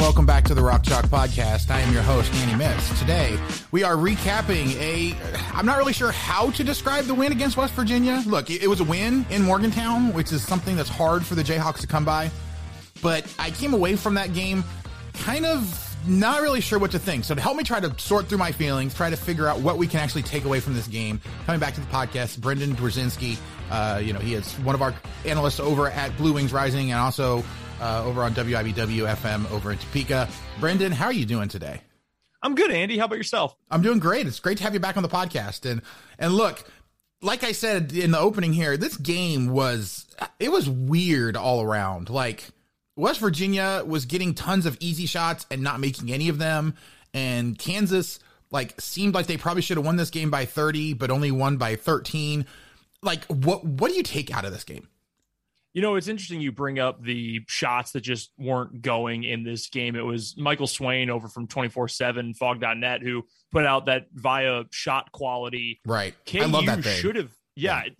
Welcome back to the Rock Chalk Podcast. I am your host, Andy Mitts. Today, we are recapping I'm not really sure how to describe the win against West Virginia. Look, it was a win in Morgantown, which is something that's hard for the Jayhawks to come by. But I came away from that game kind of not really sure what to think. So to help me try to sort through my feelings, try to figure out what we can actually take away from this game, coming back to the podcast, Brendan Drzezinski, he is one of our analysts over at Blue Wings Rising and also... over on WIBW FM over in Topeka. Brendan, how are you doing today? I'm good, Andy. How about yourself? I'm doing great. It's great to have you back on the podcast. And look, like I said in the opening here, this game was weird all around. Like, West Virginia was getting tons of easy shots and not making any of them. And Kansas, seemed like they probably should have won this game by 30, but only won by 13. Like, what do you take out of this game? You know, it's interesting you bring up the shots that just weren't going in this game. It was Michael Swain over from 24-7 Fog.net who put out that via shot quality. Right. KU I love that thing.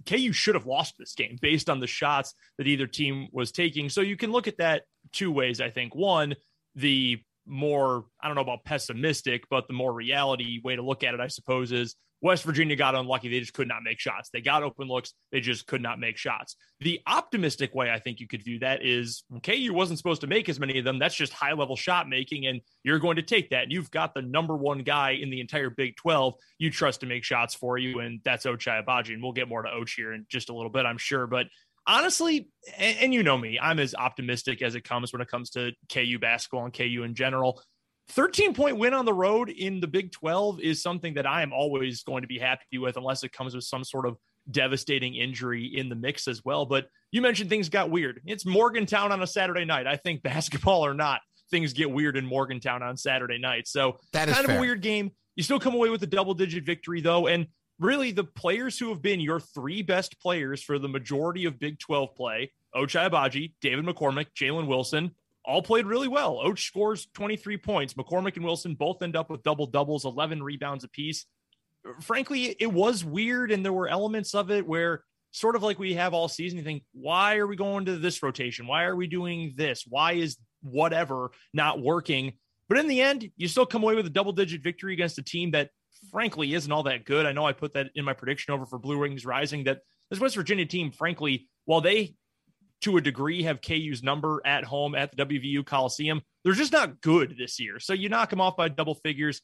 KU should have lost this game based on the shots that either team was taking. So you can look at that two ways, I think. One, the more, I don't know about pessimistic, but the more reality way to look at it, I suppose, is West Virginia got unlucky. They just could not make shots. They got open looks. They just could not make shots. The optimistic way I think you could view that is KU wasn't supposed to make as many of them. That's just high-level shot making, and you're going to take that. And you've got the number one guy in the entire Big 12 you trust to make shots for you, and that's Ochai Agbaji. And we'll get more to Och here in just a little bit, I'm sure. But honestly, and you know me, I'm as optimistic as it comes when it comes to KU basketball and KU in general. 13-point win on the road in the Big 12 is something that I am always going to be happy with unless it comes with some sort of devastating injury in the mix as well. But you mentioned things got weird. It's Morgantown on a Saturday night. I think basketball or not, things get weird in Morgantown on Saturday night. So that is kind of fair. A weird game. You still come away with a double-digit victory, though. And really, the players who have been your three best players for the majority of Big 12 play, Ochai Agbaji, David McCormack, Jalen Wilson, all played really well. Och scores 23 points. McCormack and Wilson both end up with double-doubles, 11 rebounds apiece. Frankly, it was weird, and there were elements of it where sort of like we have all season, you think, why are we going to this rotation? Why are we doing this? Why is whatever not working? But in the end, you still come away with a double-digit victory against a team that, frankly, isn't all that good. I know I put that in my prediction over for Blue Wings Rising, that this West Virginia team, frankly, while they to a degree have KU's number at home at the WVU Coliseum, they're just not good this year. So you knock them off by double figures.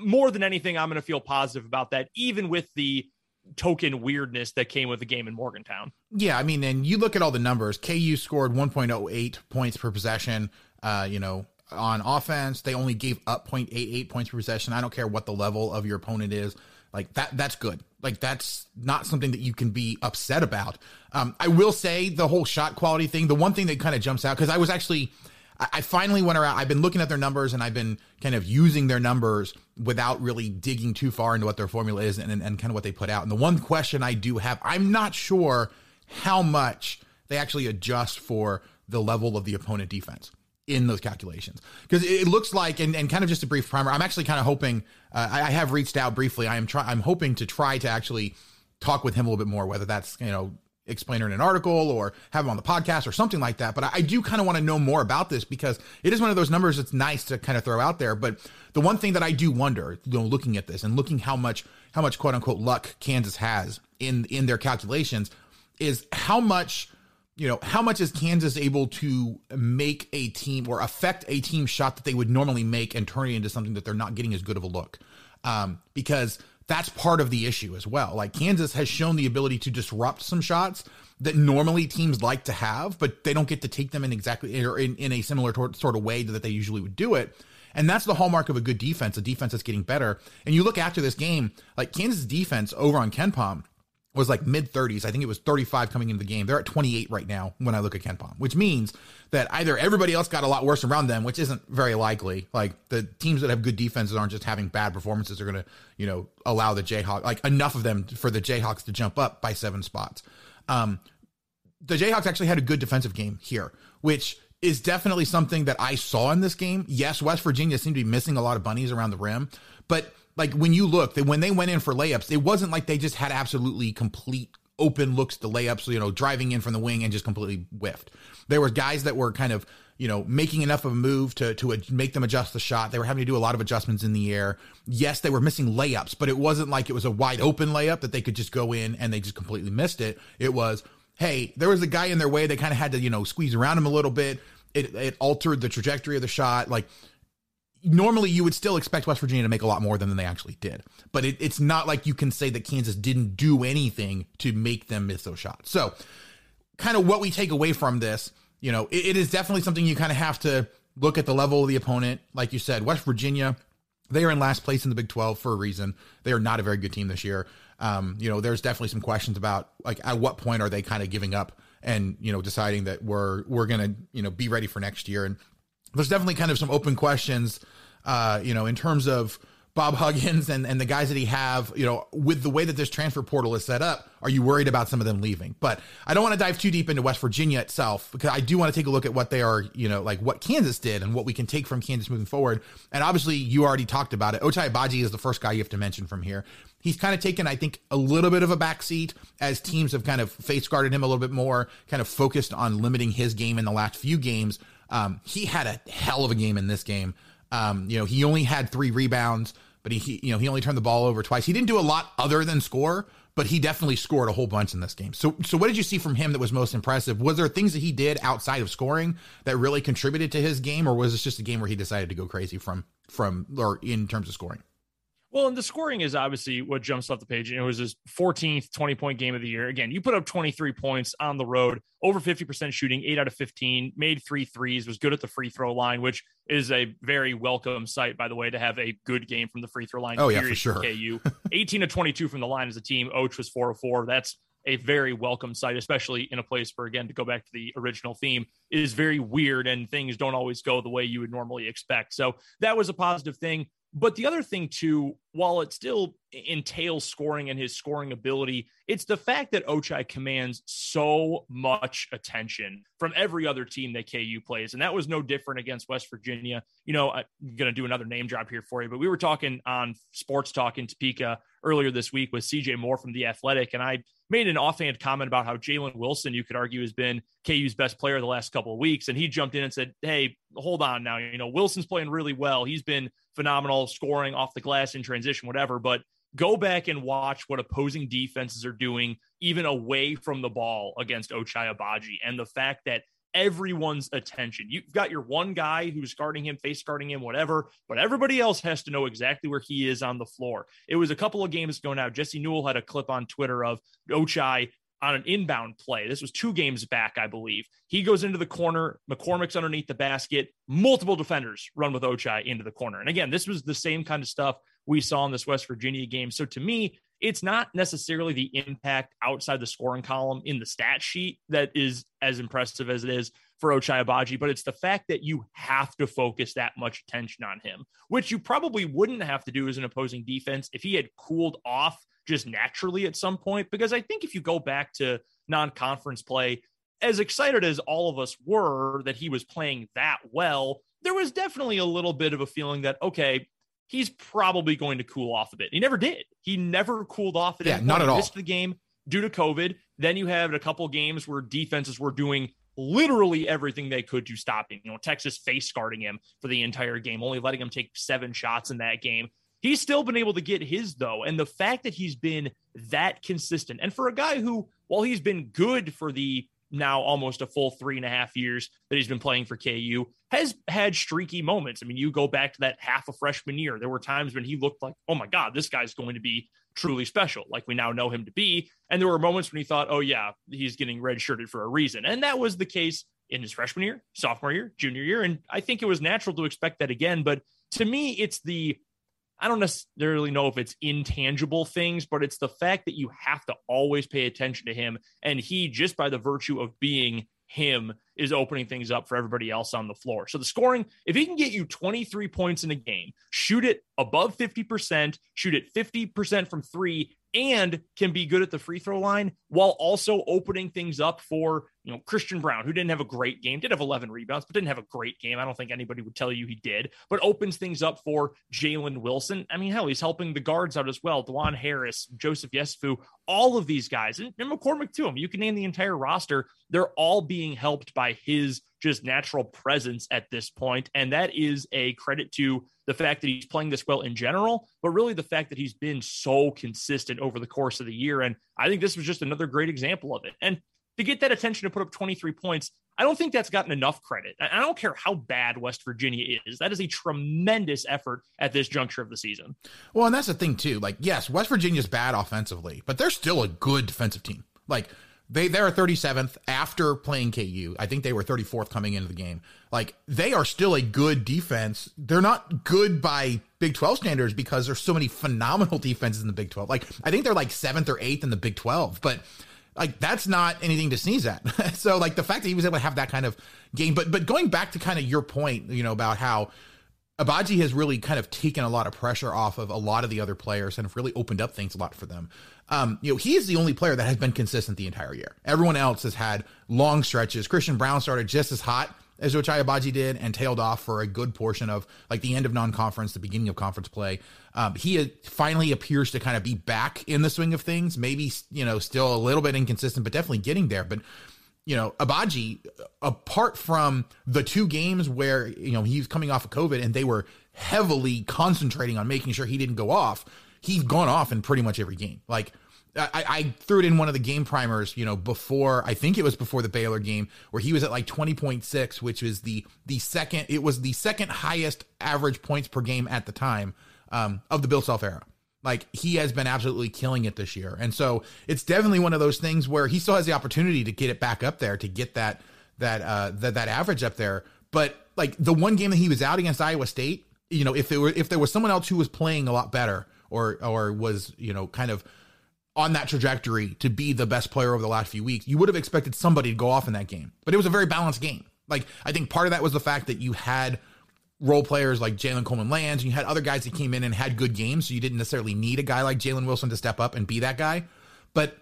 More than anything, I'm going to feel positive about that, even with the token weirdness that came with the game in Morgantown. Yeah, I mean, and you look at all the numbers. KU scored 1.08 points per possession, on offense. They only gave up 0.88 points per possession. I don't care what the level of your opponent is. Like, that's good. Like, that's not something that you can be upset about. I will say the whole shot quality thing, the one thing that kind of jumps out, because I was actually, I finally went around. I've been looking at their numbers and I've been kind of using their numbers without really digging too far into what their formula is and kind of what they put out. And the one question I do have, I'm not sure how much they actually adjust for the level of the opponent defense in those calculations. Because it looks like, and kind of just a brief primer, I'm actually kind of hoping, I have reached out briefly. I'm hoping to try to actually talk with him a little bit more, whether that's, you know, explainer in an article or have him on the podcast or something like that. But I do kind of want to know more about this because it is one of those numbers that's nice to kind of throw out there. But the one thing that I do wonder, you know, looking at this and looking how much quote unquote luck Kansas has in their calculations is how much is Kansas able to make a team or affect a team shot that they would normally make and turn it into something that they're not getting as good of a look. Because that's part of the issue as well. Like Kansas has shown the ability to disrupt some shots that normally teams like to have, but they don't get to take them in exactly or in a similar sort of way that they usually would do it. And that's the hallmark of a good defense, a defense that's getting better. And you look after this game, like Kansas defense over on KenPom was like mid 30s. I think it was 35 coming into the game. They're at 28 right now when I look at KenPom, which means that either everybody else got a lot worse around them, which isn't very likely. Like the teams that have good defenses aren't just having bad performances. They're going to, you know, allow the Jayhawks, like enough of them for the Jayhawks to jump up by 7 spots. The Jayhawks actually had a good defensive game here, which is definitely something that I saw in this game. Yes, West Virginia seemed to be missing a lot of bunnies around the rim, but like when you look, that when they went in for layups, it wasn't like they just had absolutely complete open looks to layups, you know, driving in from the wing and just completely whiffed. There were guys that were kind of, you know, making enough of a move to make them adjust the shot. They were having to do a lot of adjustments in the air. Yes, they were missing layups, but it wasn't like it was a wide open layup that they could just go in and they just completely missed it. It was, hey, there was a guy in their way. They kind of had to, you know, squeeze around him a little bit. It altered the trajectory of the shot. Like, normally you would still expect West Virginia to make a lot more than they actually did, but it's not like you can say that Kansas didn't do anything to make them miss those shots. So kind of what we take away from this, you know, it is definitely something you kind of have to look at the level of the opponent. Like you said, West Virginia, they are in last place in the Big 12 for a reason. They are not a very good team this year. You know, there's definitely some questions about like, at what point are they kind of giving up and, you know, deciding that we're going to, you know, be ready for next year. And there's definitely kind of some open questions, you know, in terms of Bob Huggins and the guys that he have, you know, with the way that this transfer portal is set up, are you worried about some of them leaving? But I don't want to dive too deep into West Virginia itself because I do want to take a look at what they are, you know, like what Kansas did and what we can take from Kansas moving forward. And obviously you already talked about it. Ochai Agbaji is the first guy you have to mention from here. He's kind of taken, I think, a little bit of a backseat as teams have kind of face guarded him a little bit more, kind of focused on limiting his game in the last few games. He had a hell of a game in this game. You know, he only had 3 rebounds, but he only turned the ball over twice. He didn't do a lot other than score, but he definitely scored a whole bunch in this game. So what did you see from him that was most impressive? Was there things that he did outside of scoring that really contributed to his game, or was this just a game where he decided to go crazy from or in terms of scoring? Well, and the scoring is obviously what jumps off the page. And it was his 14th 20-point game of the year. Again, you put up 23 points on the road, over 50% shooting, 8 out of 15, made 3 threes, was good at the free throw line, which is a very welcome sight, by the way, to have a good game from the free throw line. Oh, yeah, for sure. KU. 18 to 22 from the line as a team. Oach was 4 of 4. That's a very welcome sight, especially in a place where, again, to go back to the original theme, it is very weird and things don't always go the way you would normally expect. So that was a positive thing. But the other thing, too, while it still entails scoring and his scoring ability, it's the fact that Ochai commands so much attention from every other team that KU plays. And that was no different against West Virginia. You know, I'm going to do another name drop here for you, but we were talking on Sports Talk in Topeka earlier this week with CJ Moore from The Athletic, and I made an offhand comment about how Jalen Wilson, you could argue, has been KU's best player the last couple of weeks. And he jumped in and said, hey, hold on now. You know, Wilson's playing really well. He's been phenomenal scoring off the glass in transition, whatever. But go back and watch what opposing defenses are doing, even away from the ball against Ochai Agbaji. And the fact that everyone's attention, you've got your one guy who's guarding him, face guarding him, whatever, but everybody else has to know exactly where he is on the floor. It was a couple of games ago now. Jesse Newell had a clip on Twitter of Ochai on an inbound play. This was 2 games back, I believe. He goes into the corner. McCormack's underneath the basket. Multiple defenders run with Ochai into the corner. And again, this was the same kind of stuff we saw in this West Virginia game. So to me, it's not necessarily the impact outside the scoring column in the stat sheet that is as impressive as it is for Ochai Agbaji, but it's the fact that you have to focus that much attention on him, which you probably wouldn't have to do as an opposing defense if he had cooled off just naturally at some point. Because I think if you go back to non-conference play, as excited as all of us were that he was playing that well, there was definitely a little bit of a feeling that, okay, he's probably going to cool off a bit. He never did. He never cooled off. Yeah, not at all. He missed the game due to COVID. Then you have a couple games where defenses were doing literally everything they could to stop him. You know, Texas face guarding him for the entire game, only letting him take 7 shots in that game. He's still been able to get his, though. And the fact that he's been that consistent, and for a guy who, while he's been good for the now almost a full 3.5 years that he's been playing for KU, has had streaky moments. I mean, you go back to that half of freshman year, there were times when he looked like, oh my God, this guy's going to be truly special, like we now know him to be. And there were moments when he thought, oh yeah, he's getting redshirted for a reason. And that was the case in his freshman year, sophomore year, junior year. And I think it was natural to expect that again. But to me, it's the, I don't necessarily know if it's intangible things, but it's the fact that you have to always pay attention to him. And he, just by the virtue of being him, is opening things up for everybody else on the floor. So the scoring, if he can get you 23 points in a game, shoot it above 50%, shoot it 50% from three, and can be good at the free throw line while also opening things up for, you know, Christian Brown, who didn't have a great game, did have 11 rebounds, but didn't have a great game. I don't think anybody would tell you he did, but opens things up for Jalen Wilson. I mean, hell, he's helping the guards out as well. Dajuan Harris, Joseph Yesufu, all of these guys, and McCormack too. I mean, you can name the entire roster. They're all being helped by his just natural presence at this point. And that is a credit to the fact that he's playing this well in general, but really the fact that he's been so consistent over the course of the year. And I think this was just another great example of it. And to get that attention to put up 23 points, I don't think that's gotten enough credit. I don't care how bad West Virginia is. That is a tremendous effort at this juncture of the season. Well, and that's the thing too. Like, yes, West Virginia's bad offensively, but they're still a good defensive team. Like, They're 37th after playing KU. I think they were 34th coming into the game. Like, they are still a good defense. They're not good by Big 12 standards because there's so many phenomenal defenses in the Big 12. Like, I think they're like 7th or 8th in the Big 12, but like, that's not anything to sneeze at. So like, the fact that he was able to have that kind of game, but going back to kind of your point, you know, about how Agbaji has really kind of taken a lot of pressure off of a lot of the other players and have really opened up things a lot for them. You know, he is the only player that has been consistent the entire year. Everyone else has had long stretches. Christian Brown started just as hot as Ochai Agbaji did and tailed off for a good portion of like the end of non-conference, the beginning of conference play. He finally appears to kind of be back in the swing of things, maybe, you know, still a little bit inconsistent, but definitely getting there. But you know, Agbaji, apart from the 2 games where, you know, he was coming off of COVID and they were heavily concentrating on making sure he didn't go off, he's gone off in pretty much every game. Like, I threw it in one of the game primers, you know, before, I think it was before the Baylor game, where he was at like 20.6, which is the second highest average points per game at the time of the Bill Self era. Like, he has been absolutely killing it this year. And so it's definitely one of those things where he still has the opportunity to get it back up there, to get that average up there. But like, the one game that he was out against Iowa State, you know, if there was someone else who was playing a lot better or was, you know, kind of on that trajectory to be the best player over the last few weeks, you would have expected somebody to go off in that game, but it was a very balanced game. Like, I think part of that was the fact that you had role players like Jalen Coleman Lands, and you had other guys that came in and had good games. So you didn't necessarily need a guy like Jalen Wilson to step up and be that guy. But,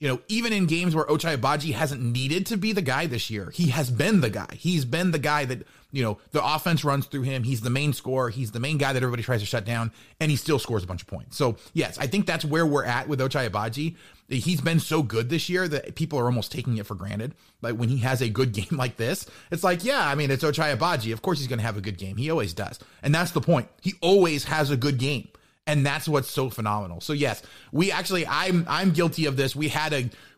you know, even in games where Ochai Agbaji hasn't needed to be the guy this year, he has been the guy. He's been the guy that, you know, the offense runs through him. He's the main scorer. He's the main guy that everybody tries to shut down, and he still scores a bunch of points. So yes, I think that's where we're at with Ochai Agbaji. He's been so good this year that people are almost taking it for granted. Like, when he has a good game like this, it's like, yeah, I mean, it's Ochai Agbaji. Of course he's going to have a good game. He always does. And that's the point. He always has a good game. And that's what's so phenomenal. So yes, we actually, I'm guilty of this. We had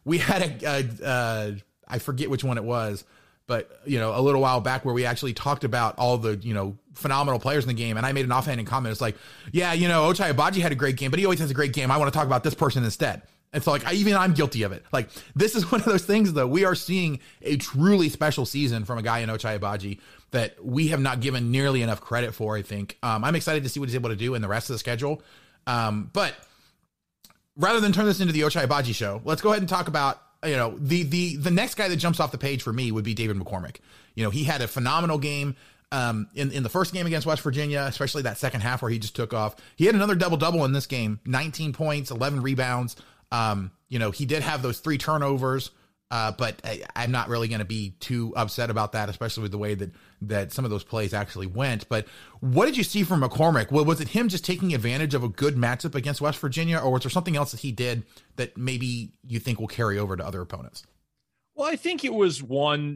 a I forget which one it was, but, you know, a little while back where we actually talked about all the, you know, phenomenal players in the game. And I made an offhanded comment. It's like, yeah, you know, Ochai Agbaji had a great game, but he always has a great game. I want to talk about this person instead. And so like, I'm guilty of it. Like, this is one of those things though. We are seeing a truly special season from a guy in Ochai Agbaji that we have not given nearly enough credit for, I think. I'm excited to see what he's able to do in the rest of the schedule. But rather than turn this into the Ochai Agbaji show, let's go ahead and talk about you know, the next guy that jumps off the page for me would be David McCormack. You know, he had a phenomenal game in the first game against West Virginia, especially that second half where he just took off. He had another double-double in this game, 19 points, 11 rebounds. You know, he did have those three turnovers, but I'm not really going to be too upset about that, especially with the way that some of those plays actually went. But what did you see from McCormack? Well, was it him just taking advantage of a good matchup against West Virginia, or was there something else that he did that maybe you think will carry over to other opponents? Well, I think it was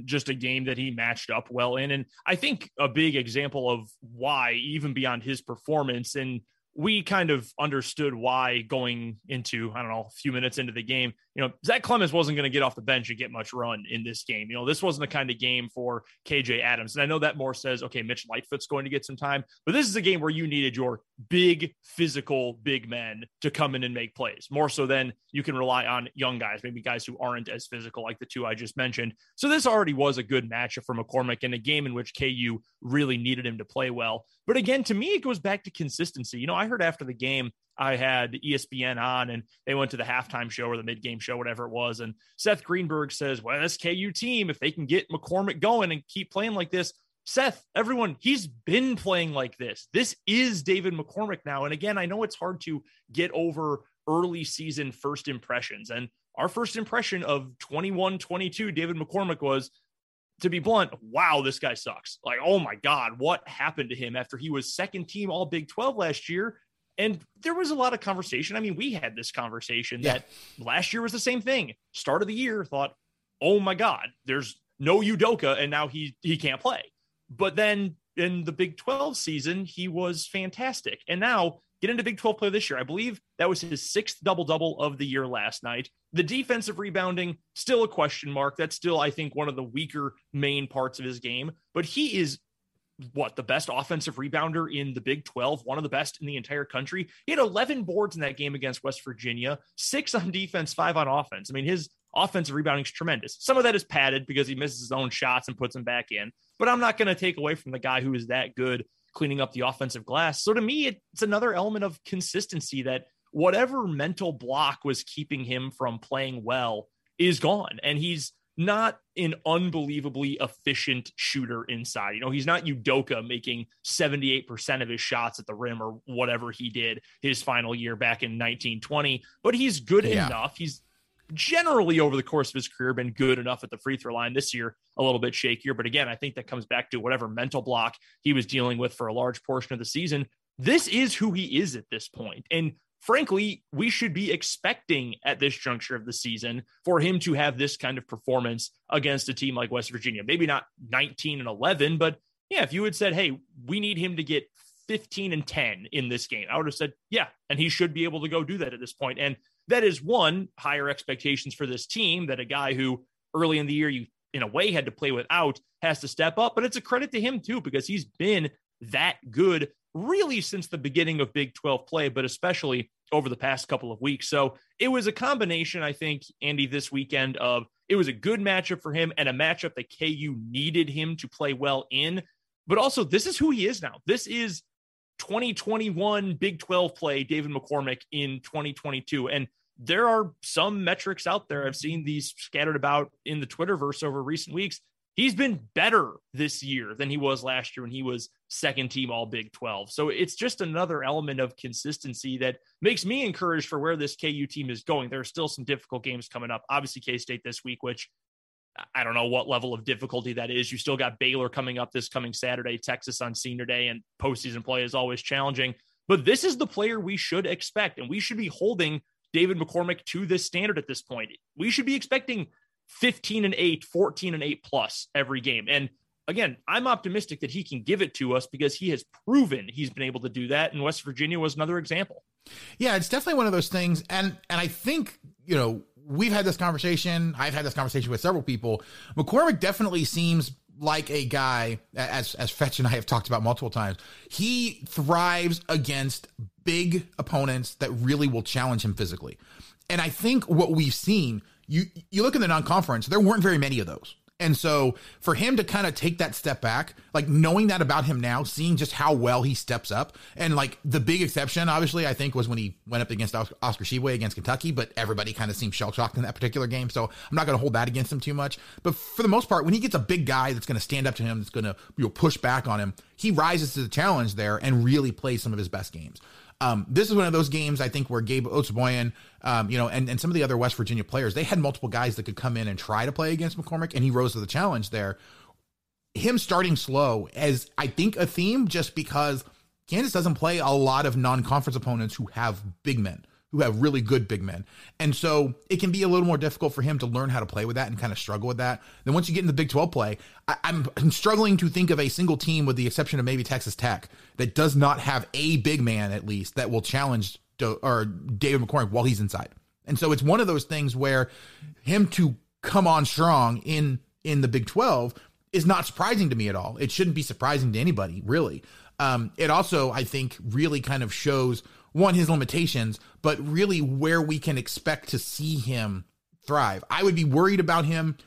just a game that he matched up well in. And I think a big example of why, even beyond his performance, and we kind of understood why going into, a few minutes into the game, you know, Zach Clemmons wasn't going to get off the bench and get much run in this game. You know, this wasn't the kind of game for KJ Adams. And I know that more says, okay, Mitch Lightfoot's going to get some time, but this is a game where you needed your big physical big men to come in and make plays more so than you can rely on young guys, maybe guys who aren't as physical like the two I just mentioned. So this already was a good matchup for McCormack in a game in which KU really needed him to play well. But again, to me, it goes back to consistency. You know, I heard after the game, I had ESPN on and they went to the halftime show or the mid-game show, whatever it was. And Seth Greenberg says, well, this KU team, if they can get McCormack going and keep playing like this, Seth, everyone, he's been playing like this. This is David McCormack now. And again, I know it's hard to get over early season first impressions. And our first impression of 21-22 David McCormack was, to be blunt, wow, this guy sucks. Like, oh my God, what happened to him after he was second team all Big 12 last year? And there was a lot of conversation. I mean, we had this conversation that last year was the same thing. Start of the year thought, oh my God, there's no Udoka and now he can't play. But then in the Big 12 season, he was fantastic. And now get into Big 12 play this year. I believe that was his sixth double-double of the year last night. The defensive rebounding, still a question mark. That's still, I think, one of the weaker main parts of his game. But he is, the best offensive rebounder in the Big 12, one of the best in the entire country. He had 11 boards in that game against West Virginia, 6 on defense, 5 on offense. I mean, his offensive rebounding is tremendous. Some of that is padded because he misses his own shots and puts them back in. But I'm not going to take away from the guy who is that good cleaning up the offensive glass. So to me, it's another element of consistency that whatever mental block was keeping him from playing well is gone. And he's not an unbelievably efficient shooter inside. You know, he's not Udoka making 78% of his shots at the rim or whatever he did his final year back in 1920, but he's good enough. He's generally over the course of his career been good enough at the free throw line. This year a little bit shakier, but again, I think that comes back to whatever mental block he was dealing with for a large portion of the season. This is who he is at this point. And frankly, we should be expecting at this juncture of the season for him to have this kind of performance against a team like West Virginia. Maybe not 19-11, but yeah, if you had said, hey, we need him to get 15-10 in this game, I would have said, yeah, and he should be able to go do that at this point. And that is one, higher expectations for this team that a guy who early in the year you in a way had to play without has to step up. But it's a credit to him too, because he's been that good really since the beginning of Big 12 play, but especially over the past couple of weeks. So it was a combination, I think, Andy, this weekend of it was a good matchup for him and a matchup that KU needed him to play well in. But also, this is who he is now. This is 2021 Big 12 play, David McCormack in 2022. And there are some metrics out there. I've seen these scattered about in the Twitterverse over recent weeks. He's been better this year than he was last year when he was second team all Big 12. So it's just another element of consistency that makes me encouraged for where this KU team is going. There are still some difficult games coming up. Obviously, K-State this week, which I don't know what level of difficulty that is. You still got Baylor coming up this coming Saturday, Texas on Senior Day, and postseason play is always challenging. But this is the player we should expect, and we should be holding David McCormack to this standard at this point. We should be expecting 15-8, 14-8 plus every game. And again, I'm optimistic that he can give it to us because he has proven he's been able to do that. And West Virginia was another example. Yeah, it's definitely one of those things. And I think, you know, we've had this conversation. I've had this conversation with several people. McCormack definitely seems like a guy, as Fetch and I have talked about multiple times, he thrives against big opponents that really will challenge him physically. And I think what we've seen, you look in the non-conference, there weren't very many of those. And so for him to kind of take that step back, like knowing that about him now, seeing just how well he steps up, and like the big exception, obviously, I think was when he went up against Oscar Tshiebwe against Kentucky, but everybody kind of seemed shell-shocked in that particular game. So I'm not going to hold that against him too much. But for the most part, when he gets a big guy that's going to stand up to him, that's going to, you know, push back on him, he rises to the challenge there and really plays some of his best games. This is one of those games, I think, where Gabe Otsboyan, and some of the other West Virginia players, they had multiple guys that could come in and try to play against McCormack, and he rose to the challenge there. Him starting slow as, I think, a theme, just because Kansas doesn't play a lot of non-conference opponents who have big men, who have really good big men. And so it can be a little more difficult for him to learn how to play with that and kind of struggle with that. Then once you get in the Big 12 play, I'm struggling to think of a single team, with the exception of maybe Texas Tech, that does not have a big man, at least, that will challenge David McCormack while he's inside. And so it's one of those things where him to come on strong in the Big 12 is not surprising to me at all. It shouldn't be surprising to anybody, really. It also, I think, really kind of shows, one, his limitations, but really where we can expect to see him thrive. I would be worried about him,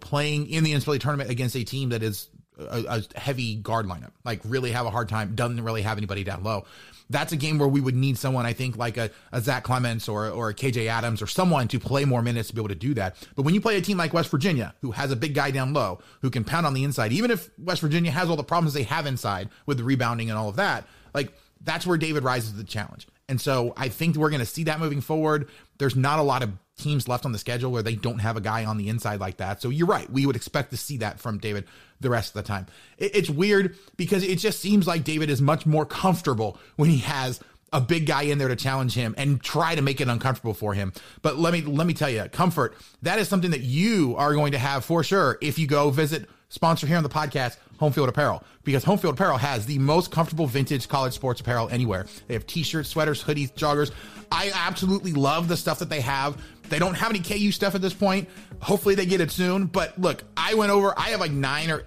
playing in the NCAA tournament against a team that is a heavy guard lineup, like really have a hard time, doesn't really have anybody down low. That's a game where we would need someone, I think, like a Zach Clemmons or a KJ Adams or someone to play more minutes to be able to do that. But when you play a team like West Virginia, who has a big guy down low, who can pound on the inside, even if West Virginia has all the problems they have inside with the rebounding and all of that, like, that's where David rises to the challenge. And so I think we're going to see that moving forward. There's not a lot of teams left on the schedule where they don't have a guy on the inside like that. So you're right. We would expect to see that from David the rest of the time. It's weird because it just seems like David is much more comfortable when he has a big guy in there to challenge him and try to make it uncomfortable for him. But let me tell you, comfort, that is something that you are going to have for sure if you go visit sponsor here on the podcast, Homefield Apparel, because Homefield Apparel has the most comfortable vintage college sports apparel anywhere. They have t-shirts, sweaters, hoodies, joggers. I absolutely love the stuff that they have. They don't have any KU stuff at this point. Hopefully they get it soon. But look, I went over, I have like 9 or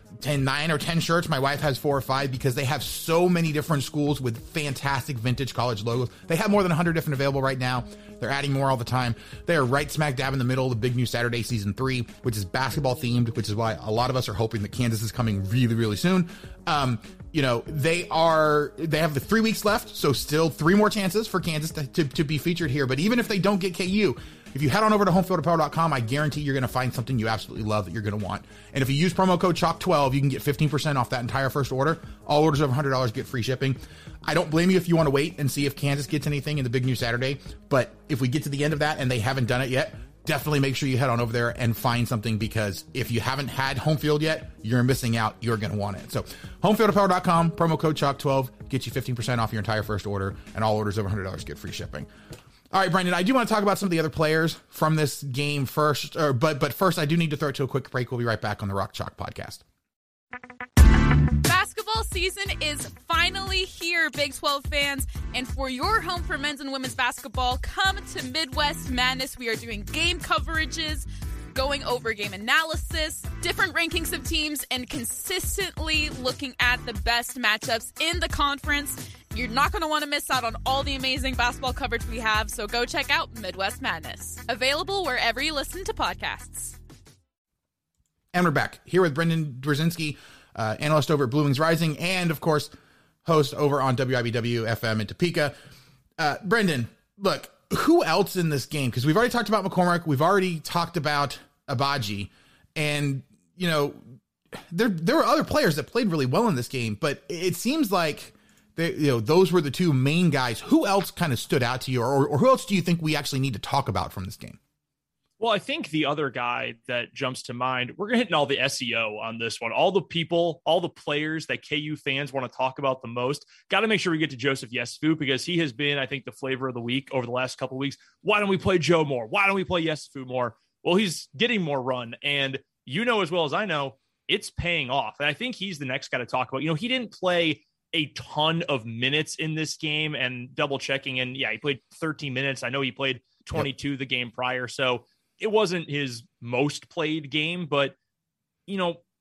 10 shirts. My wife has 4 or 5 because they have so many different schools with fantastic vintage college logos. They have more than 100 different available right now. They're adding more all the time. They are right smack dab in the middle of the big new Saturday season 3, which is basketball themed, which is why a lot of us are hoping that Kansas is coming really, really soon. They have the 3 weeks left. So still 3 more chances for Kansas to be featured here. But even if they don't get KU, if you head on over to homefieldapparel.com, I guarantee you're going to find something you absolutely love that you're going to want. And if you use promo code CHOP12, you can get 15% off that entire first order. All orders over $100 get free shipping. I don't blame you if you want to wait and see if Kansas gets anything in the big new Saturday. But if we get to the end of that and they haven't done it yet, definitely make sure you head on over there and find something, because if you haven't had home field yet, you're missing out. You're going to want it. So homefieldapparel.com, promo code CHOP12, get you 15% off your entire first order, and all orders over $100 get free shipping. All right, Brendan, I do want to talk about some of the other players from this game first, but first I do need to throw it to a quick break. We'll be right back on the Rock Chalk Podcast. Basketball season is finally here, Big 12 fans, and for your home for men's and women's basketball, come to Midwest Madness. We are doing game coverages, going over game analysis, different rankings of teams, and consistently looking at the best matchups in the conference. You're not going to want to miss out on all the amazing basketball coverage we have, so go check out Midwest Madness. Available wherever you listen to podcasts. And we're back here with Brendan Drzezinski, analyst over at Blue Wings Rising, and, of course, host over on WIBW FM in Topeka. Brendan, look, who else in this game? Because we've already talked about McCormack. We've already talked about Agbaji. And, there were other players that played really well in this game, but it seems like those were the two main guys. Who else kind of stood out to you, or who else do you think we actually need to talk about from this game? Well, I think the other guy that jumps to mind, we're going to hit all the SEO on this one. All the people, all the players that KU fans want to talk about the most. Got to make sure we get to Joseph Yesufu, because he has been, I think, the flavor of the week over the last couple of weeks. Why don't we play Joe more? Why don't we play Yesufu more? Well, he's getting more run. And as well as I know, it's paying off. And I think he's the next guy to talk about. He didn't play a ton of minutes in this game, and double checking. And yeah, he played 13 minutes. I know he played 22 the game prior. So it wasn't his most played game, but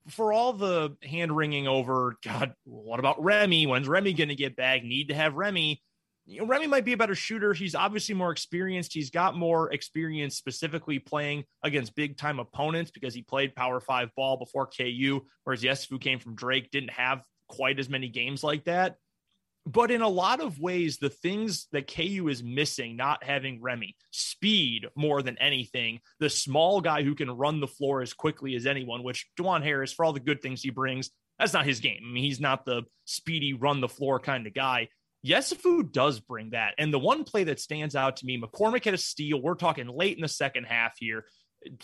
for all the hand wringing over, God, what about Remy? When's Remy going to get back? Need to have Remy. you know, Remy might be a better shooter. He's obviously more experienced. He's got more experience specifically playing against big time opponents because he played Power 5 ball before KU, whereas Yesufu came from Drake, didn't have quite as many games like that. But in a lot of ways, the things that KU is missing, not having Remy, speed more than anything, the small guy who can run the floor as quickly as anyone, which Dajuan Harris, for all the good things he brings, that's not his game. I mean, he's not the speedy run the floor kind of guy. Yesufu does bring that. And the one play that stands out to me, McCormack had a steal. We're talking late in the second half here.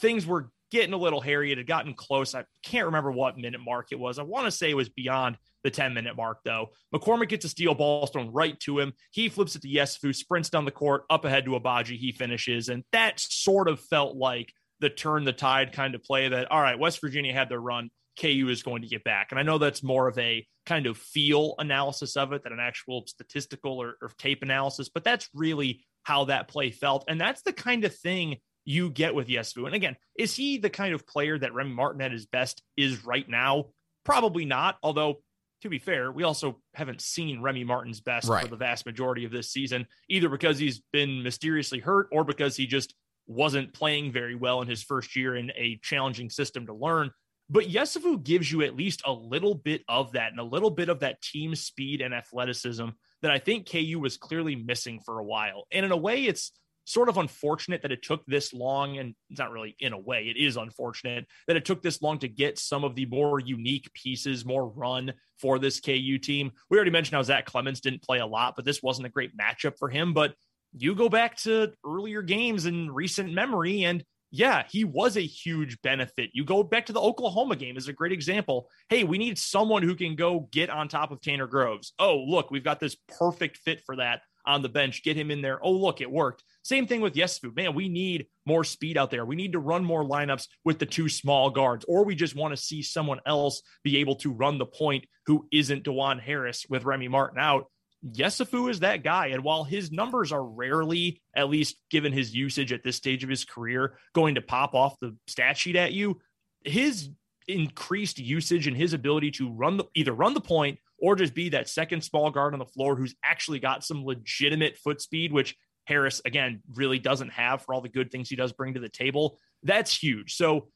Things were getting a little hairy. It had gotten close. I can't remember what minute mark it was. I want to say it was beyond the 10-minute mark, though. McCormack gets a steal, ball thrown right to him. He flips it to Yesufu, sprints down the court, up ahead to Agbaji. He finishes. And that sort of felt like the turn the tide kind of play that, all right, West Virginia had their run. KU is going to get back. And I know that's more of a kind of feel analysis of it than an actual statistical or tape analysis, but that's really how that play felt. And that's the kind of thing you get with Yesufu. And again, is he the kind of player that Remy Martin at his best is right now? Probably not. Although, to be fair, we also haven't seen Remy Martin's best for the vast majority of this season, either because he's been mysteriously hurt or because he just wasn't playing very well in his first year in a challenging system to learn. But Yesufu gives you at least a little bit of that and a little bit of that team speed and athleticism that I think KU was clearly missing for a while. And in a way, it's sort of unfortunate that it took this long, and it's not really in a way, it is unfortunate that it took this long to get some of the more unique pieces, more run for this KU team. We already mentioned how Zach Clemmons didn't play a lot, but this wasn't a great matchup for him. But you go back to earlier games in recent memory, and yeah, he was a huge benefit. You go back to the Oklahoma game is a great example. Hey, we need someone who can go get on top of Tanner Groves. Oh, look, we've got this perfect fit for that on the bench. Get him in there. Oh, look, it worked. Same thing with Yesufu. Man, we need more speed out there. We need to run more lineups with the two small guards, or we just want to see someone else be able to run the point who isn't Dajuan Harris with Remy Martin out. Yesufu is that guy. And while his numbers are rarely, at least given his usage at this stage of his career, going to pop off the stat sheet at you, his increased usage and his ability to either run the point or just be that second small guard on the floor who's actually got some legitimate foot speed, which Harris, again, really doesn't have for all the good things he does bring to the table. That's huge. So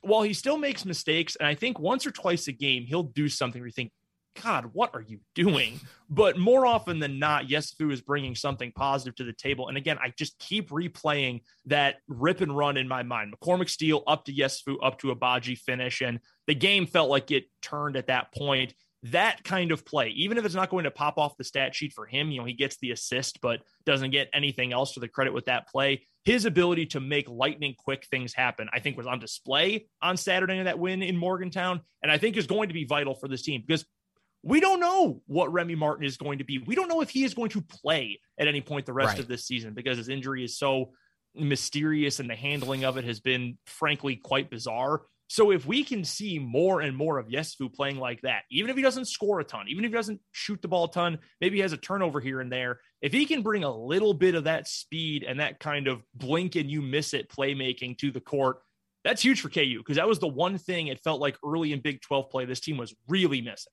while he still makes mistakes, and I think once or twice a game, he'll do something where you think, God, what are you doing? But more often than not, Yesufu is bringing something positive to the table. And again, I just keep replaying that rip and run in my mind. McCormack steal up to Yesufu, up to Agbaji finish. And the game felt like it turned at that point. That kind of play, even if it's not going to pop off the stat sheet for him, you know, he gets the assist, but doesn't get anything else to the credit with that play. His ability to make lightning quick things happen, I think, was on display on Saturday in that win in Morgantown. And I think is going to be vital for this team because we don't know what Remy Martin is going to be. We don't know if he is going to play at any point the rest of this season because his injury is so mysterious and the handling of it has been, frankly, quite bizarre. So if we can see more and more of Yesufu playing like that, even if he doesn't score a ton, even if he doesn't shoot the ball a ton, maybe he has a turnover here and there, if he can bring a little bit of that speed and that kind of blink and you miss it playmaking to the court, that's huge for KU because that was the one thing it felt like early in Big 12 play this team was really missing.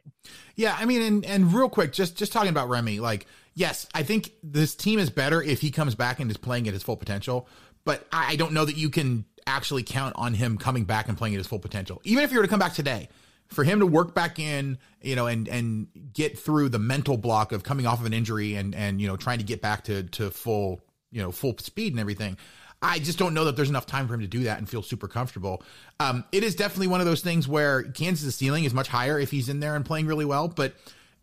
Yeah, I mean, and real quick, just talking about Remy, like, yes, I think this team is better if he comes back and is playing at his full potential, but I don't know that you can actually count on him coming back and playing at his full potential. Even if he were to come back today, for him to work back in, you know, and get through the mental block of coming off of an injury and you know, trying to get back to full, you know, full speed and everything, I just don't know that there's enough time for him to do that and feel super comfortable. It is definitely one of those things where Kansas' ceiling is much higher if he's in there and playing really well, but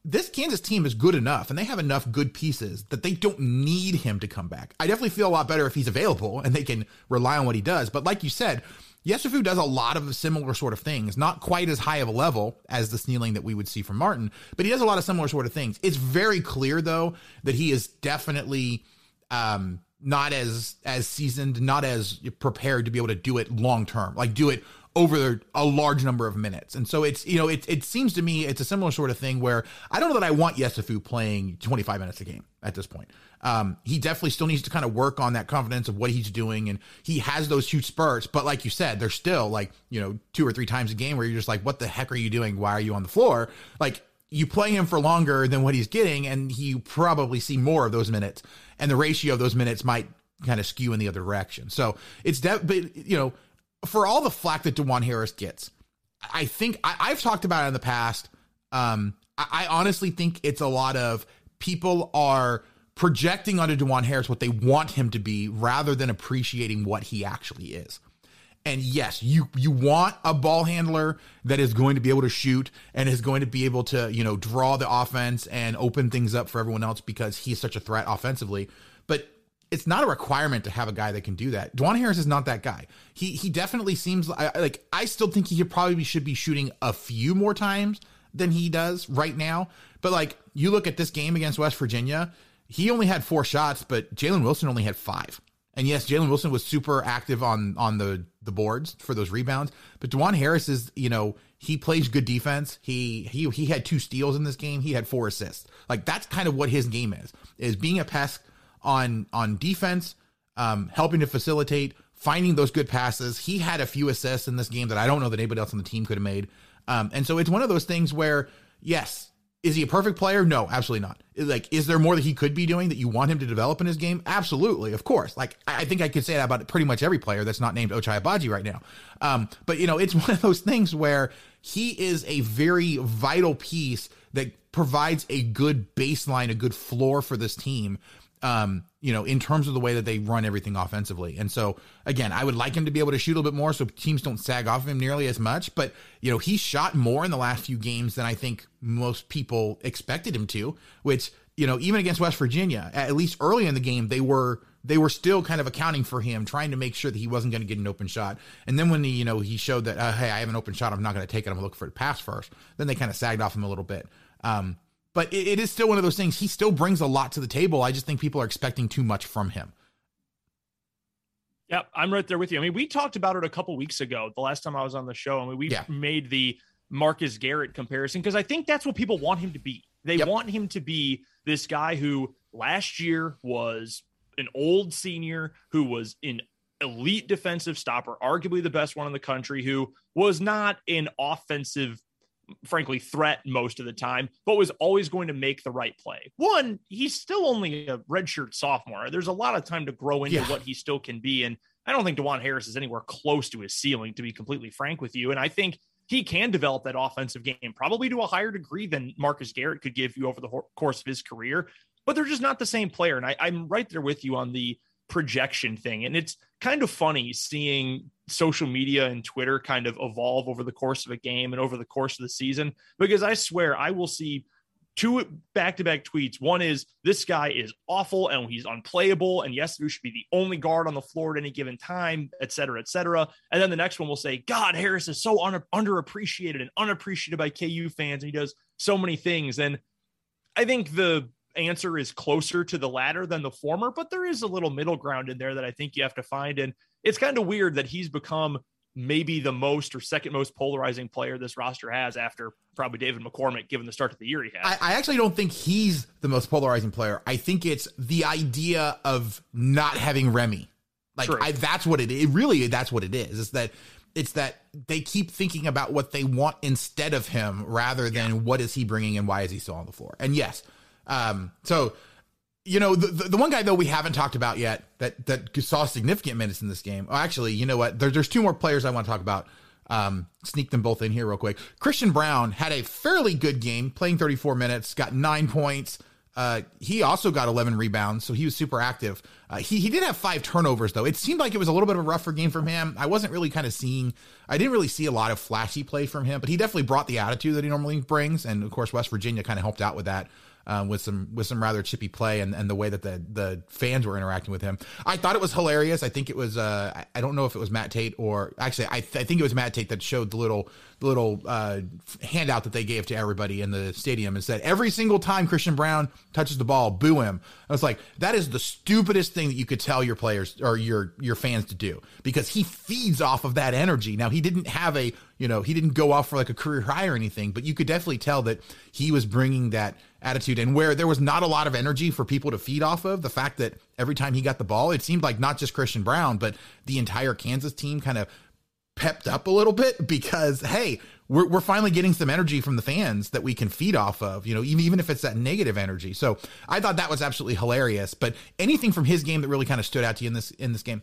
this Kansas team is good enough and they have enough good pieces that they don't need him to come back. I definitely feel a lot better if he's available and they can rely on what he does. But like you said, Yesufu does a lot of similar sort of things, not quite as high of a level as the ceiling that we would see from Martin, but he does a lot of similar sort of things. It's very clear, though, that he is definitely not as seasoned, not as prepared to be able to do it long term, like do it over a large number of minutes. And so it's, you know, it seems to me it's a similar sort of thing where I don't know that I want Yesufu playing 25 minutes a game at this point. He definitely still needs to kind of work on that confidence of what he's doing. And he has those huge spurts, but like you said, they're still like, you know, 2 or 3 times a game where you're just like, what the heck are you doing? Why are you on the floor? Like, you play him for longer than what he's getting, and you probably see more of those minutes, and the ratio of those minutes might kind of skew in the other direction. So it's but you know, for all the flack that Dajuan Harris gets, I think I've talked about it in the past. I honestly think it's a lot of people are projecting onto Dajuan Harris what they want him to be rather than appreciating what he actually is. And yes, you want a ball handler that is going to be able to shoot and is going to be able to, you know, draw the offense and open things up for everyone else because he's such a threat offensively. But it's not a requirement to have a guy that can do that. Dajuan Harris is not that guy. He definitely seems like I still think he should be shooting a few more times than he does right now. But like you look at this game against West Virginia, he only had 4 shots, but Jalen Wilson only had 5. And yes, Jalen Wilson was super active on the boards for those rebounds. But Dajuan Harris is, you know, he plays good defense. He had 2 steals in this game. He had 4 assists. Like that's kind of what his game is being a pest on defense, helping to facilitate, finding those good passes. He had a few assists in this game that I don't know that anybody else on the team could have made. And so it's one of those things where, yes, is he a perfect player? No, absolutely not. Like, is there more that he could be doing that you want him to develop in his game? Absolutely, of course. Like, I think I could say that about pretty much every player that's not named Ochai Agbaji right now. But, you know, it's one of those things where he is a very vital piece that provides a good baseline, a good floor for this team, you know, in terms of the way that they run everything offensively. And so, again, I would like him to be able to shoot a little bit more so teams don't sag off of him nearly as much. But, you know, he shot more in the last few games than I think most people expected him to, which, you know, even against West Virginia, at least early in the game, they were still kind of accounting for him, trying to make sure that he wasn't going to get an open shot. And then when he showed that, hey, I have an open shot, I'm not going to take it, I'm going to look for the pass first. Then they kind of sagged off him a little bit. But it is still one of those things. He still brings a lot to the table. I just think people are expecting too much from him. Yep, I'm right there with you. I mean, we talked about it a couple weeks ago, the last time I was on the show. I mean, we made the Marcus Garrett comparison because I think that's what people want him to be. They want him to be this guy who last year was an old senior, who was an elite defensive stopper, arguably the best one in the country, who was not an offensive frankly threat most of the time, but was always going to make the right play. One, he's still only a redshirt sophomore. There's a lot of time to grow into what he still can be. And I don't think Dajuan Harris is anywhere close to his ceiling, to be completely frank with you. And I think he can develop that offensive game probably to a higher degree than Marcus Garrett could give you over the course of his career, but they're just not the same player. And I'm right there with you on the projection thing. And it's kind of funny seeing social media and Twitter kind of evolve over the course of a game and over the course of the season, because I swear I will see 2 back-to-back tweets. One is this guy is awful and he's unplayable. And yes, Yesufu should be the only guard on the floor at any given time, et cetera, et cetera. And then the next one will say, God, Harris is so underappreciated and unappreciated by KU fans. And he does so many things. And I think the answer is closer to the latter than the former, but there is a little middle ground in there that I think you have to find. And it's kind of weird that he's become maybe the most or second most polarizing player this roster has after probably David McCormack, given the start of the year he had. I actually don't think he's the most polarizing player. I think it's the idea of not having Remy. Like that's what it is. That's what it is. It's that they keep thinking about what they want instead of him rather than what is he bringing and why is he still on the floor? And yes, so, you know, the one guy though we haven't talked about yet that saw significant minutes in this game. Oh, actually, you know what? There's 2 more players I want to talk about. Sneak them both in here real quick. Christian Brown had a fairly good game, playing 34 minutes, got 9 points. He also got 11 rebounds, so he was super active. He did have 5 turnovers though. It seemed like it was a little bit of a rougher game from him. I didn't really see a lot of flashy play from him, but he definitely brought the attitude that he normally brings. And of course, West Virginia kind of helped out with that. With some rather chippy play and the way that the fans were interacting with him. I thought it was hilarious. I think it was, I don't know if it was Matt Tate or actually, I think it was Matt Tate that showed the little handout that they gave to everybody in the stadium and said, every single time Christian Brown touches the ball, boo him. I was like, that is the stupidest thing that you could tell your players or your fans to do, because he feeds off of that energy. Now he didn't have he didn't go off for like a career high or anything, but you could definitely tell that he was bringing that attitude. And where there was not a lot of energy for people to feed off of, the fact that every time he got the ball, it seemed like not just Christian Brown, but the entire Kansas team kind of pepped up a little bit because, hey, we're finally getting some energy from the fans that we can feed off of, you know, even if it's that negative energy. So I thought that was absolutely hilarious. But anything from his game that really kind of stood out to you in this game?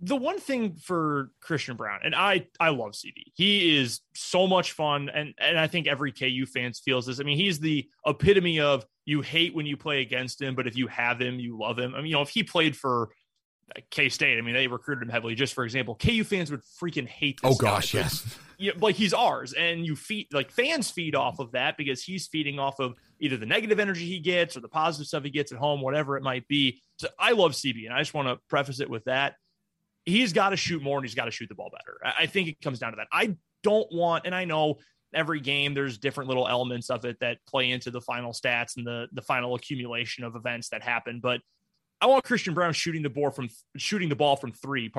The one thing for Christian Brown, and I love CD. He is so much fun. And I think every KU fans feels this. I mean, he's the epitome of you hate when you play against him, but if you have him, you love him. I mean, you know, if he played for K-State, I mean, they recruited him heavily, just for example, KU fans would freaking hate this guy. Gosh, yes. Yeah, like he's ours, and fans feed off of that because he's feeding off of either the negative energy he gets or the positive stuff he gets at home, whatever it might be. So I love CB, and I just want to preface it with that. He's got to shoot more and he's got to shoot the ball better. I think it comes down to that. I don't want, and I know every game there's different little elements of it that play into the final stats and the final accumulation of events that happen, but I want Christian Brown shooting the ball from three,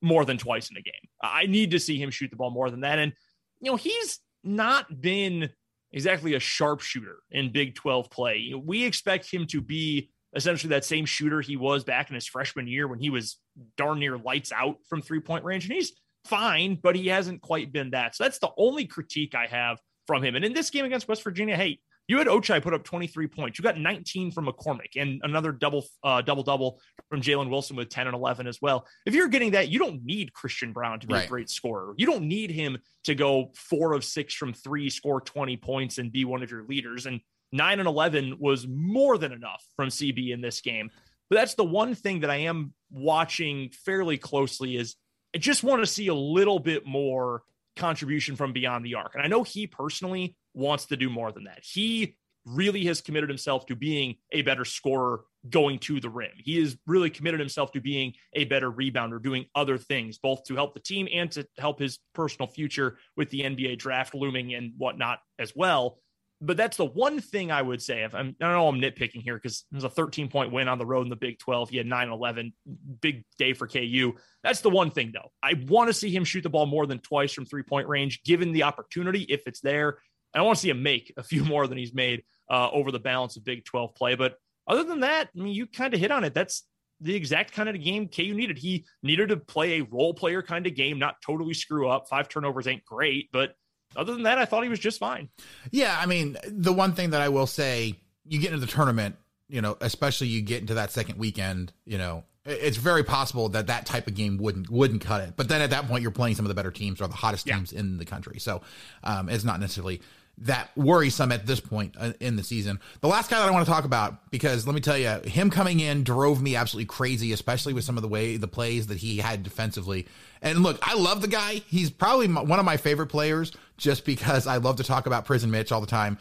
more than twice in a game. I need to see him shoot the ball more than that. And, you know, he's not been exactly a sharpshooter in Big 12 play. We expect him to be essentially that same shooter he was back in his freshman year when he was darn near lights out from 3-point range, and he's fine, but he hasn't quite been that. So that's the only critique I have from him. And in this game against West Virginia, hey, you had Ochai put up 23 points. You got 19 from McCormack and another double-double from Jalen Wilson with 10 and 11 as well. If you're getting that, you don't need Christian Brown to be a great scorer. You don't need him to go 4 of 6 from three, score 20 points, and be one of your leaders. And 9 and 11 was more than enough from CB in this game. But that's the one thing that I am watching fairly closely is I just want to see a little bit more contribution from beyond the arc. And I know he personally wants to do more than that. He really has committed himself to being a better scorer going to the rim. He has really committed himself to being a better rebounder, doing other things, both to help the team and to help his personal future with the NBA draft looming and whatnot as well. But that's the one thing I would say. I know I'm nitpicking here because there's a 13-point win on the road in the Big 12. He had 9-11, big day for KU. That's the one thing, though. I want to see him shoot the ball more than twice from three-point range, given the opportunity, if it's there. I want to see him make a few more than he's made over the balance of Big 12 play. But other than that, I mean, you kind of hit on it. That's the exact kind of game KU needed. He needed to play a role player kind of game, not totally screw up. 5 turnovers ain't great, but other than that, I thought he was just fine. Yeah, I mean, the one thing that I will say, you get into the tournament, you know, especially you get into that second weekend, you know, it's very possible that type of game wouldn't cut it. But then at that point, you're playing some of the better teams or the hottest teams in the country. So it's not necessarily that worrisome at this point in the season. The last guy that I want to talk about, because let me tell you, him coming in drove me absolutely crazy, especially with some of the plays that he had defensively. And look, I love the guy. He's probably one of my favorite players just because I love to talk about Prison Mitch all the time.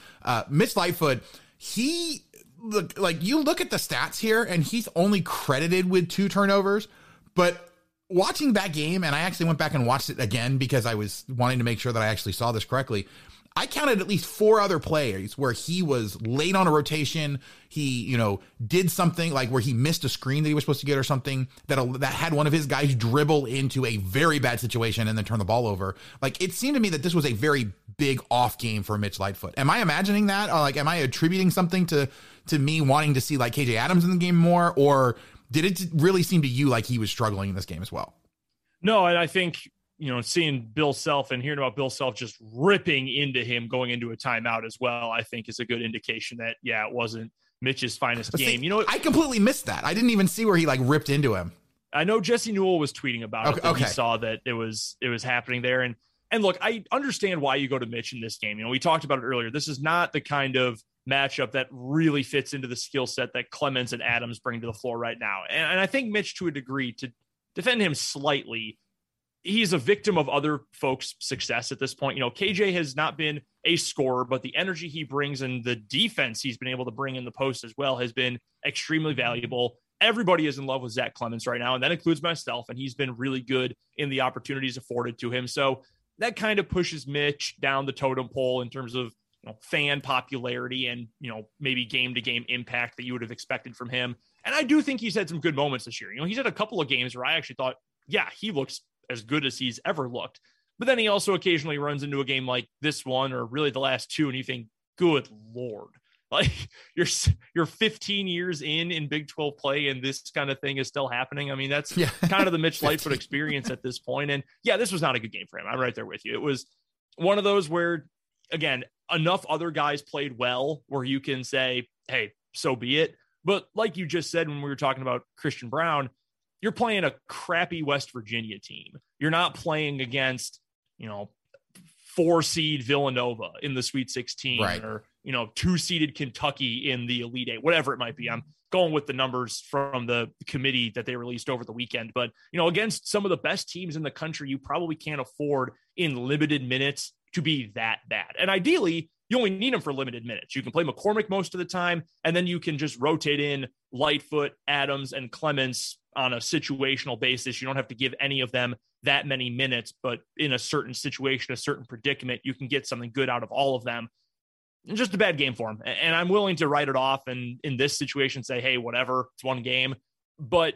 Mitch Lightfoot, you look at the stats here and he's only credited with 2 turnovers, but watching that game, and I actually went back and watched it again because I was wanting to make sure that I actually saw this correctly, I counted at least 4 other plays where he was late on a rotation. He, you know, did something like where he missed a screen that he was supposed to get or something that had one of his guys dribble into a very bad situation and then turn the ball over. Like, it seemed to me that this was a very big off game for Mitch Lightfoot. Am I imagining that? Or like, am I attributing something to me wanting to see like KJ Adams in the game more? Or did it really seem to you like he was struggling in this game as well? No, and I think, you know, seeing Bill Self and hearing about Bill Self just ripping into him going into a timeout as well, I think is a good indication that, yeah, it wasn't Mitch's finest game. You know, I completely missed that. I didn't even see where he like ripped into him. I know Jesse Newell was tweeting about it. He saw that it was happening there. And look, I understand why you go to Mitch in this game. You know, we talked about it earlier. This is not the kind of matchup that really fits into the skill set that Clemmons and Adams bring to the floor right now. And I think Mitch, to a degree, to defend him slightly, he's a victim of other folks' success at this point. You know, KJ has not been a scorer, but the energy he brings and the defense he's been able to bring in the post as well has been extremely valuable. Everybody is in love with Zach Clemmons right now, and that includes myself, and he's been really good in the opportunities afforded to him. So that kind of pushes Mitch down the totem pole in terms of, you know, fan popularity and, you know, maybe game-to-game impact that you would have expected from him. And I do think he's had some good moments this year. You know, he's had a couple of games where I actually thought, yeah, he looks as good as he's ever looked. But then he also occasionally runs into a game like this one, or really the last two, and you think, good Lord, like you're 15 years in Big 12 play and this kind of thing is still happening. I mean, that's kind of the Mitch Lightfoot experience at this point. And yeah, this was not a good game for him. I'm right there with you. It was one of those where, again, enough other guys played well where you can say, hey, so be it. But like you just said, when we were talking about Christian Brown, you're playing a crappy West Virginia team. You're not playing against, you know, 4-seed Villanova in the Sweet 16, right, or, you know, 2-seeded Kentucky in the Elite Eight, whatever it might be. I'm going with the numbers from the committee that they released over the weekend, but, you know, against some of the best teams in the country, you probably can't afford in limited minutes to be that bad. And ideally, you only need them for limited minutes. You can play McCormack most of the time, and then you can just rotate in Lightfoot, Adams, and Clemmons on a situational basis. You don't have to give any of them that many minutes, but in a certain situation, a certain predicament, you can get something good out of all of them. It's just a bad game for him. And I'm willing to write it off and in this situation say, hey, whatever, it's one game. But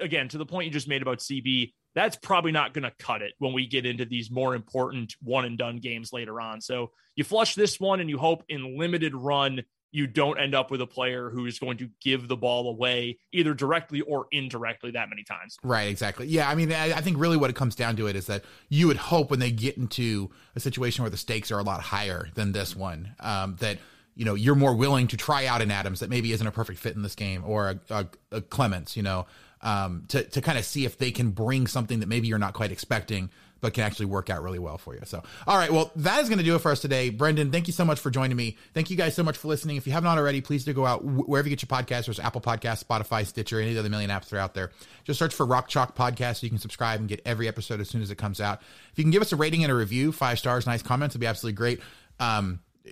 again, to the point you just made about CB, that's probably not going to cut it when we get into these more important one and done games later on. So you flush this one and you hope in limited run, you don't end up with a player who is going to give the ball away either directly or indirectly that many times. Right, exactly. Yeah, I mean, I think really what it comes down to it is that you would hope when they get into a situation where the stakes are a lot higher than this one, that, you know, you're more willing to try out an Adams that maybe isn't a perfect fit in this game, or a Clemmons, you know, to kind of see if they can bring something that maybe you're not quite expecting, but can actually work out really well for you. So, all right, well, that is going to do it for us today. Brendan, thank you so much for joining me. Thank you guys so much for listening. If you haven't already, please do go out wherever you get your podcasts. There's Apple Podcasts, Spotify, Stitcher, any of the other million apps that are out there. Just search for Rock Chalk Podcast so you can subscribe and get every episode as soon as it comes out. If you can give us a rating and a review, 5 stars, nice comments, it'd be absolutely great.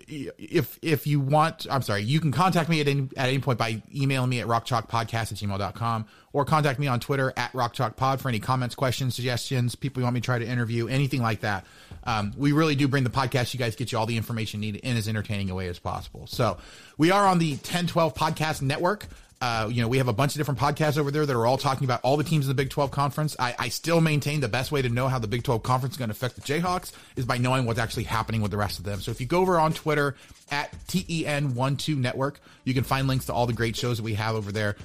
If you want, I'm sorry, you can contact me at any point by emailing me at rockchalkpodcast@gmail.com, or contact me on Twitter at rockchalkpod for any comments, questions, suggestions, people you want me to try to interview, anything like that. We really do bring the podcast. You guys get you all the information needed in as entertaining a way as possible. So we are on the 1012 Podcast Network. You know, we have a bunch of different podcasts over there that are all talking about all the teams in the Big 12 Conference. I still maintain the best way to know how the Big 12 Conference is going to affect the Jayhawks is by knowing what's actually happening with the rest of them. So if you go over on Twitter at TEN12 Network, you can find links to all the great shows that we have over there.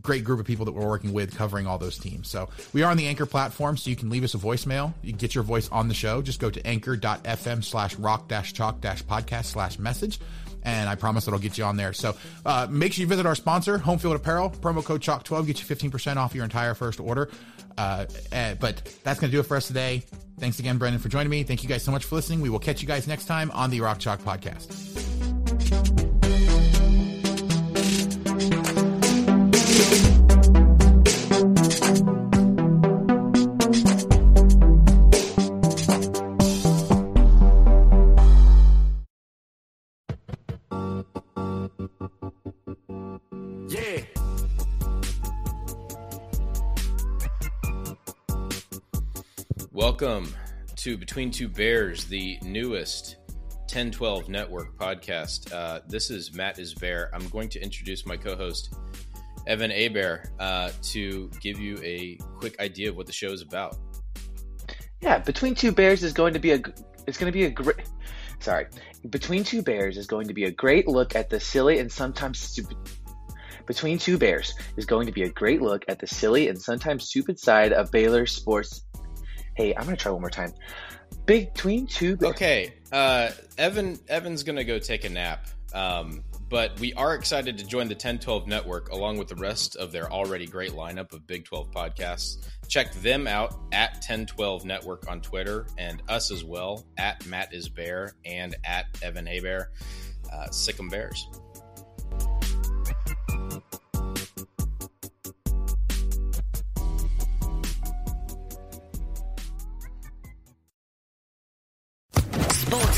Great group of people that we're working with covering all those teams. So we are on the Anchor platform, so you can leave us a voicemail. You can get your voice on the show. Just go to anchor.fm/rock-chalk-podcast/message. And I promise that I'll get you on there. So make sure you visit our sponsor, Homefield Apparel. Promo code CHALK12 gets you 15% off your entire first order. But that's going to do it for us today. Thanks again, Brendan, for joining me. Thank you guys so much for listening. We will catch you guys next time on the Rock Chalk Podcast. Welcome to Between Two Bears, the newest 1012 Network podcast. This is Matt is Bear. I'm going to introduce my co-host, Evan Abear, to give you a quick idea of what the show is about. Yeah, Between Two Bears is going to be Between Two Bears is going to be a great look at the silly and sometimes stupid. Between Two Bears is going to be a great look at the silly and sometimes stupid side of Baylor sports. Hey, I'm going to try one more time. Between Two Bears. Okay. Evan's going to go take a nap. But we are excited to join the 1012 Network along with the rest of their already great lineup of Big 12 podcasts. Check them out at 1012 Network on Twitter, and us as well at Matt is Bear and at Evan Abear. Sick 'em Bears.